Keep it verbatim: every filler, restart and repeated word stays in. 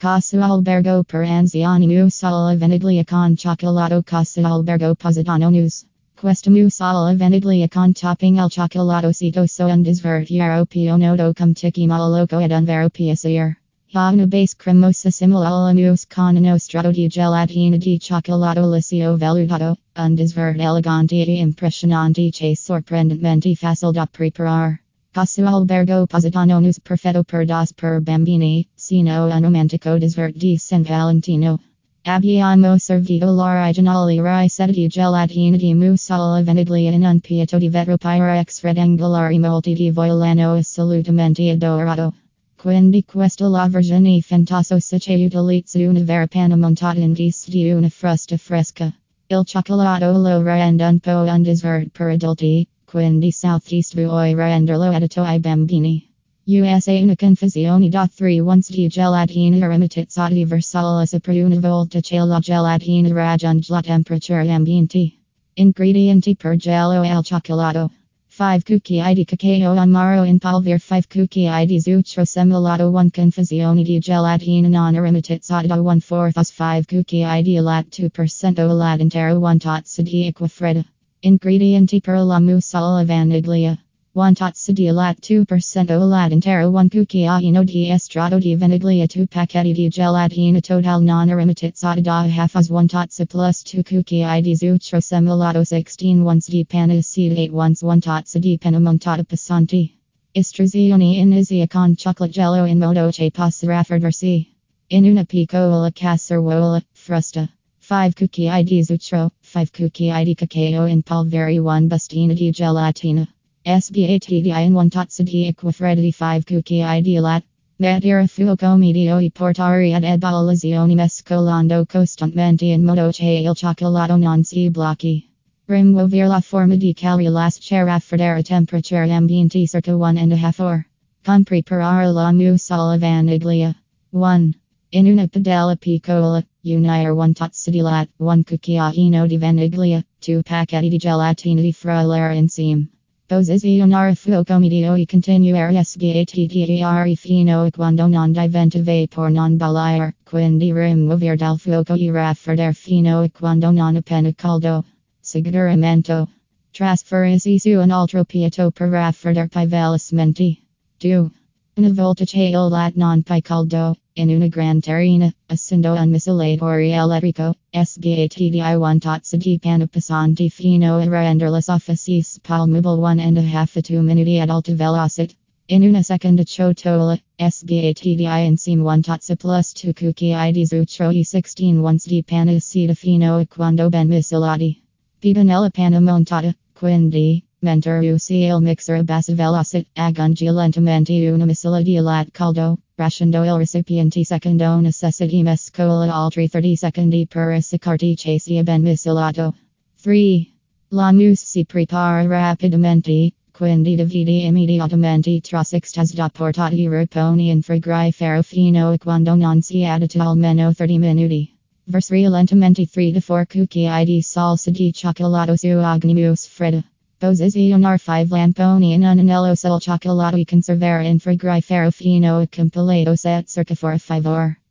Casa Albergo per Anziani Musala Veniglia con Cioccolato. Casa Albergo Positano News. Questa Musala Veniglia con Topping al Cioccolato Sitoso and Divertiero Pio Noto Cum Chichimolo Loco ed un vero piacere. Ha una base cremosa simile alla mousse con uno strato di gelatina di cioccolato liscio vellutato, un dessert elegante e impressionante che sorprendentemente facile da preparar. Casa Albergo Positano News perfetto per dos per bambini, sino un romantico dessert di San Valentino. Abbiamo servito l'originale ricetta di gelatina di Musala Veniglia in un piatto di vetro per ex rettangolari molti di voi l'hanno assolutamente adorato. Quindi questa la versione fantasiosa che utilizza una vera panna montata in guisa di una frusta fresca. Il cioccolato lo rende un po' un dessert per adulti, quindi southeast vuoi renderlo adatto ai bambini. Usa una confezione da tre once di gelatina aromatizzata di Versala per una volta che la gelatina raggiunge la temperatura ambiente. Ingredienti per gelo al cioccolato. cinque cucchiai di cacao amaro in polvere, cinque cucchiai di zucchero semolato, una confezione di gelatina non aromatizzata da uno quarto, cinque cucchiai di latte, due per cento latte intero, una tazza di acqua fredda. Ingredienti per la Musala Veniglia. una tazza di latte, due per cento latte intero, uno cucchiaino di estratto di Veniglia, due pacchetti di gelatina totale non aromatizzata da half, una tazza plus due cucchiai di zucchero semolato, sedici once di panna acida, otto once, una tazza di panna montata passante. Istruzioni in Isia con cioccolato gelo in modo che possa raffordarsi. In una piccola casseruola, frusta. cinque cucchiai di zucchero, cinque cucchiai di cacao in polvere, una bustina di gelatina. Sbattere in una tazza di acqua fredda, cinque cucchiai di latte. Mettere a fuoco medio e portare ad ebollizione mescolando costantemente in modo che il cioccolato non si blocchi. Rimuovere la forma di calore lasciare raffreddare a temperatura ambiente circa uno e mezzo ore. Con preparare la Musala Veniglia. uno. In una padella piccola, unire una tazza di latte, un cucchiaino di Veniglia, due pacchetti di gelatina di frullare insieme. Posizionare a fuoco medio e continuare a sbattere fino a quando non diventa vapor non bollire, quindi rimuovere dal fuoco e raffreddare fino a quando non appena caldo. Seguimento. Trasferirsi su un altro piatto per raffreddare più velocemente. due. Una volta che il latte non più caldo, in una gran terrina, essendo un miscelatore elettrico, sbattere una tazza di panna passante fino a renderla soffice spalmabile uno e mezzo a due minuti ad alta velocità. In una seconda ciotola, sbattere insieme una tazza plus due cucchiai di zucchero e sedici once di panna acida fino a quando ben miscelati. Pita nella panna montata, quindi, mentre usi il mixer a bassa velocità, aggiungi lentamente una miscela di latte caldo, rasciando il recipiente secondo necessità, mescola altri trenta secondi per assicurarti che sia ben miscelato. tre. La mousse si prepara rapidamente, quindi dividi immediatamente tra sixtas da portati e riponi in frigorifero fino a quando non si adatta almeno trenta minuti. Versare lentamente tre a quattro cucchiai di salsa di cioccolato su agni mousse fredda. Posizionar cinque lamponi in un anello sul cioccolato e conservare in frigorifero fino a completo set circa quattro a cinque ore.